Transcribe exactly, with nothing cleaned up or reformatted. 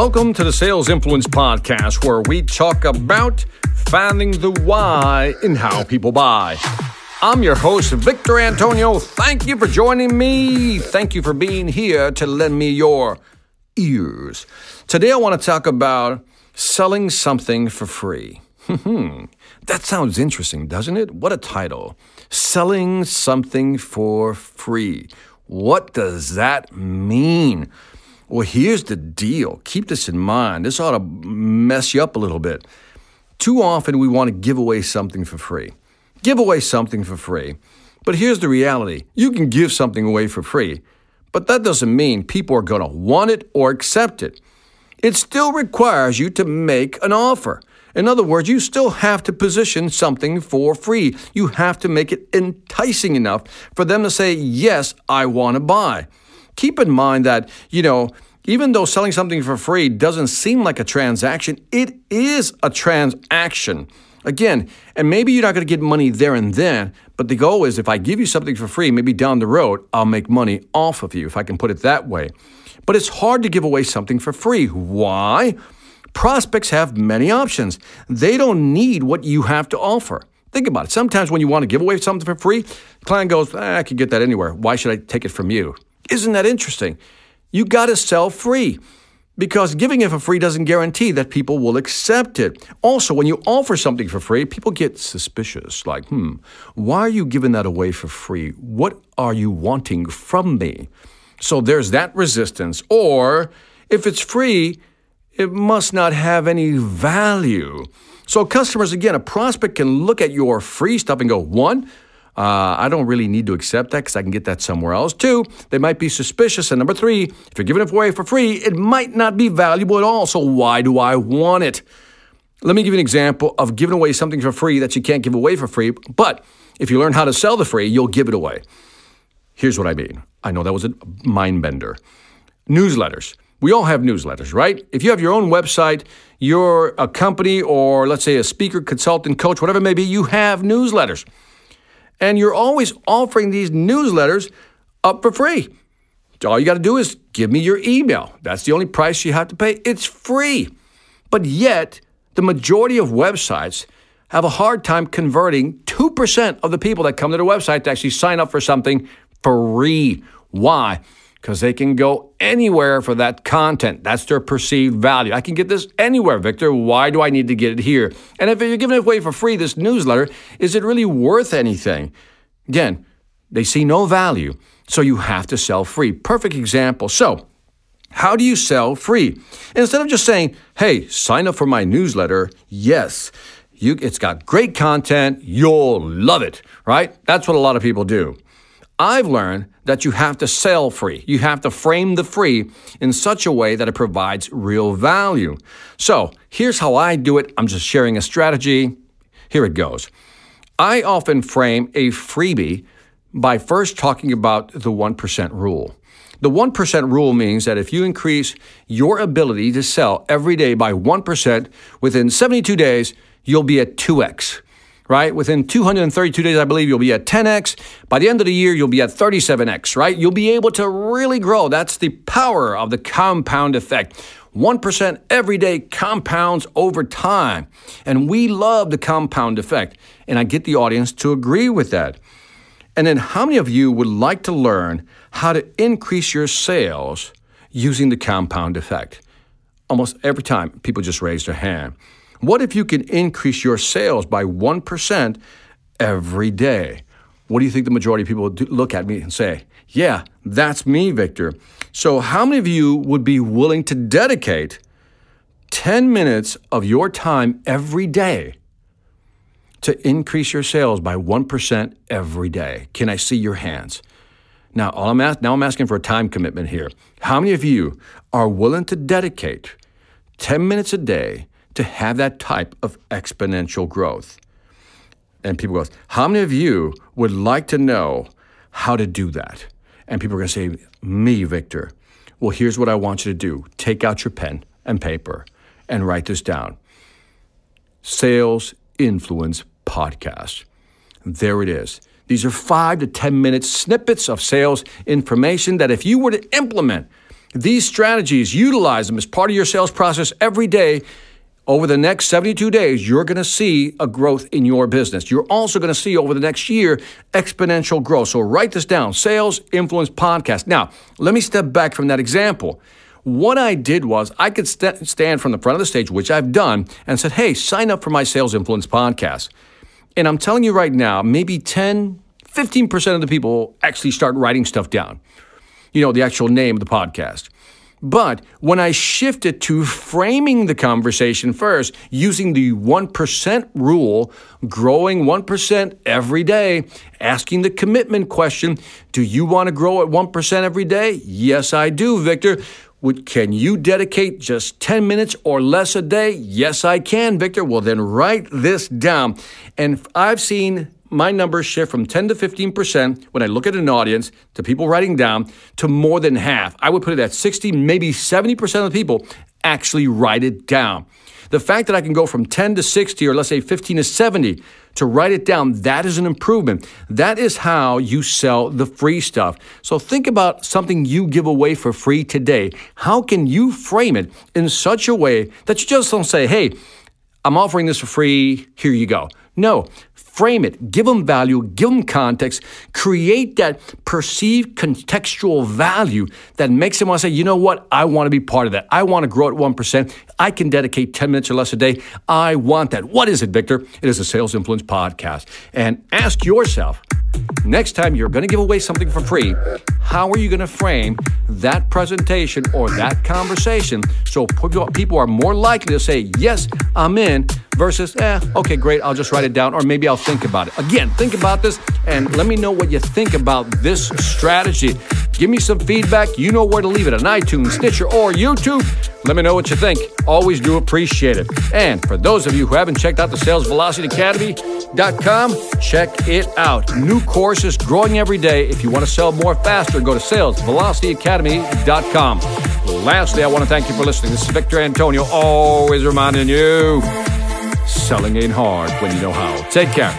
Welcome to the Sales Influence Podcast, where we talk about finding the why in how people buy. I'm your host, Victor Antonio. Thank you for joining me. Thank you for being here to lend me your ears. Today, I want to talk about selling something for free. That sounds interesting, doesn't it? What a title. Selling something for free. What does that mean? Well, here's the deal. Keep this in mind. This ought to mess you up a little bit. Too often we want to give away something for free. Give away something for free. But here's the reality. You can give something away for free, but that doesn't mean people are going to want it or accept it. It still requires you to make an offer. In other words, you still have to position something for free. You have to make it enticing enough for them to say, yes, I want to buy. Keep in mind that, you know, even though selling something for free doesn't seem like a transaction, it is a transaction. Again, and maybe you're not going to get money there and then, but the goal is if I give you something for free, maybe down the road, I'll make money off of you, if I can put it that way. But it's hard to give away something for free. Why? Prospects have many options. They don't need what you have to offer. Think about it. Sometimes when you want to give away something for free, the client goes, ah, I could get that anywhere. Why should I take it from you? Isn't that interesting? You got to sell free because giving it for free doesn't guarantee that people will accept it. Also, when you offer something for free, people get suspicious, like, hmm, why are you giving that away for free? What are you wanting from me? So there's that resistance. Or if it's free, it must not have any value. So customers, again, a prospect can look at your free stuff and go, one, Uh, I don't really need to accept that because I can get that somewhere else. Two, they might be suspicious. And number three, if you're giving it away for free, it might not be valuable at all. So why do I want it? Let me give you an example of giving away something for free that you can't give away for free. But if you learn how to sell the free, you'll give it away. Here's what I mean. I know that was a mind bender. Newsletters. We all have newsletters, right? If you have your own website, you're a company or let's say a speaker, consultant, coach, whatever it may be, you have newsletters. And you're always offering these newsletters up for free. All you got to do is give me your email. That's the only price you have to pay. It's free. But yet, the majority of websites have a hard time converting two percent of the people that come to their website to actually sign up for something free. Why? Because they can go anywhere for that content. That's their perceived value. I can get this anywhere, Victor. Why do I need to get it here? And if you're giving it away for free, this newsletter, is it really worth anything? Again, they see no value, so you have to sell free. Perfect example. So how do you sell free? Instead of just saying, hey, sign up for my newsletter, yes, you, it's got great content, you'll love it, right? That's what a lot of people do. I've learned that you have to sell free. You have to frame the free in such a way that it provides real value. So here's how I do it. I'm just sharing a strategy. Here it goes. I often frame a freebie by first talking about the one percent rule. The one percent rule means that if you increase your ability to sell every day by one percent, within seventy-two days, you'll be at two X. Right? Within two hundred thirty-two days, I believe, you'll be at ten X. By the end of the year, you'll be at thirty-seven X, right? You'll be able to really grow. That's the power of the compound effect. one percent every day compounds over time. And we love the compound effect. And I get the audience to agree with that. And then how many of you would like to learn how to increase your sales using the compound effect? Almost every time, people just raise their hand. What if you can increase your sales by one percent every day? What do you think the majority of people do, look at me and say, yeah, that's me, Victor. So how many of you would be willing to dedicate ten minutes of your time every day to increase your sales by one percent every day? Can I see your hands? Now, all I'm ask, now I'm asking for a time commitment here. How many of you are willing to dedicate ten minutes a day to have that type of exponential growth? And people go, how many of you would like to know how to do that? And people are going to say, me, Victor. Well, here's what I want you to do. Take out your pen and paper and write this down. Sales Influence Podcast. There it is. These are five to ten minute snippets of sales information that if you were to implement, These strategies, utilize them as part of your sales process every day. Over the next seventy-two days, you're going to see a growth in your business. You're also going to see over the next year exponential growth. So write this down, Sales Influence Podcast. Now, let me step back from that example. What I did was I could st- stand from the front of the stage, which I've done, and said, hey, sign up for my Sales Influence Podcast. And I'm telling you right now, maybe ten, fifteen percent of the people actually start writing stuff down, you know, the actual name of the podcast. But when I shifted to framing the conversation first, using the one percent rule, growing one percent every day, asking the commitment question, do you want to grow at one percent every day? Yes, I do, Victor. Would, can you dedicate just ten minutes or less a day? Yes, I can, Victor. Well, then write this down. And I've seen my numbers shift from ten to fifteen percent when I look at an audience to people writing down to more than half. I would put it at sixty, maybe seventy percent of the people actually write it down. The fact that I can go from ten to sixty or let's say fifteen to seventy to write it down, that is an improvement. That is how you sell the free stuff. So think about something you give away for free today. How can you frame it in such a way that you just don't say, hey, I'm offering this for free, here you go. No. Frame it, give them value, give them context, create that perceived contextual value that makes them want to say, you know what, I want to be part of that. I want to grow at one percent. I can dedicate ten minutes or less a day. I want that. What is it, Victor? It is a Sales Influence Podcast. And ask yourself, next time you're going to give away something for free, how are you going to frame that presentation or that conversation so people are more likely to say, yes, I'm in, versus, eh, okay, great, I'll just write it down, or maybe I'll think about it. Again, think about this, and let me know what you think about this strategy. Give me some feedback. You know where to leave it on iTunes, Stitcher, or YouTube. Let me know what you think. Always do appreciate it. And for those of you who haven't checked out the sales velocity academy dot com, check it out. New courses growing every day. If you want to sell more faster, go to sales velocity academy dot com. Lastly, I want to thank you for listening. This is Victor Antonio, always reminding you, selling ain't hard when you know how. Take care.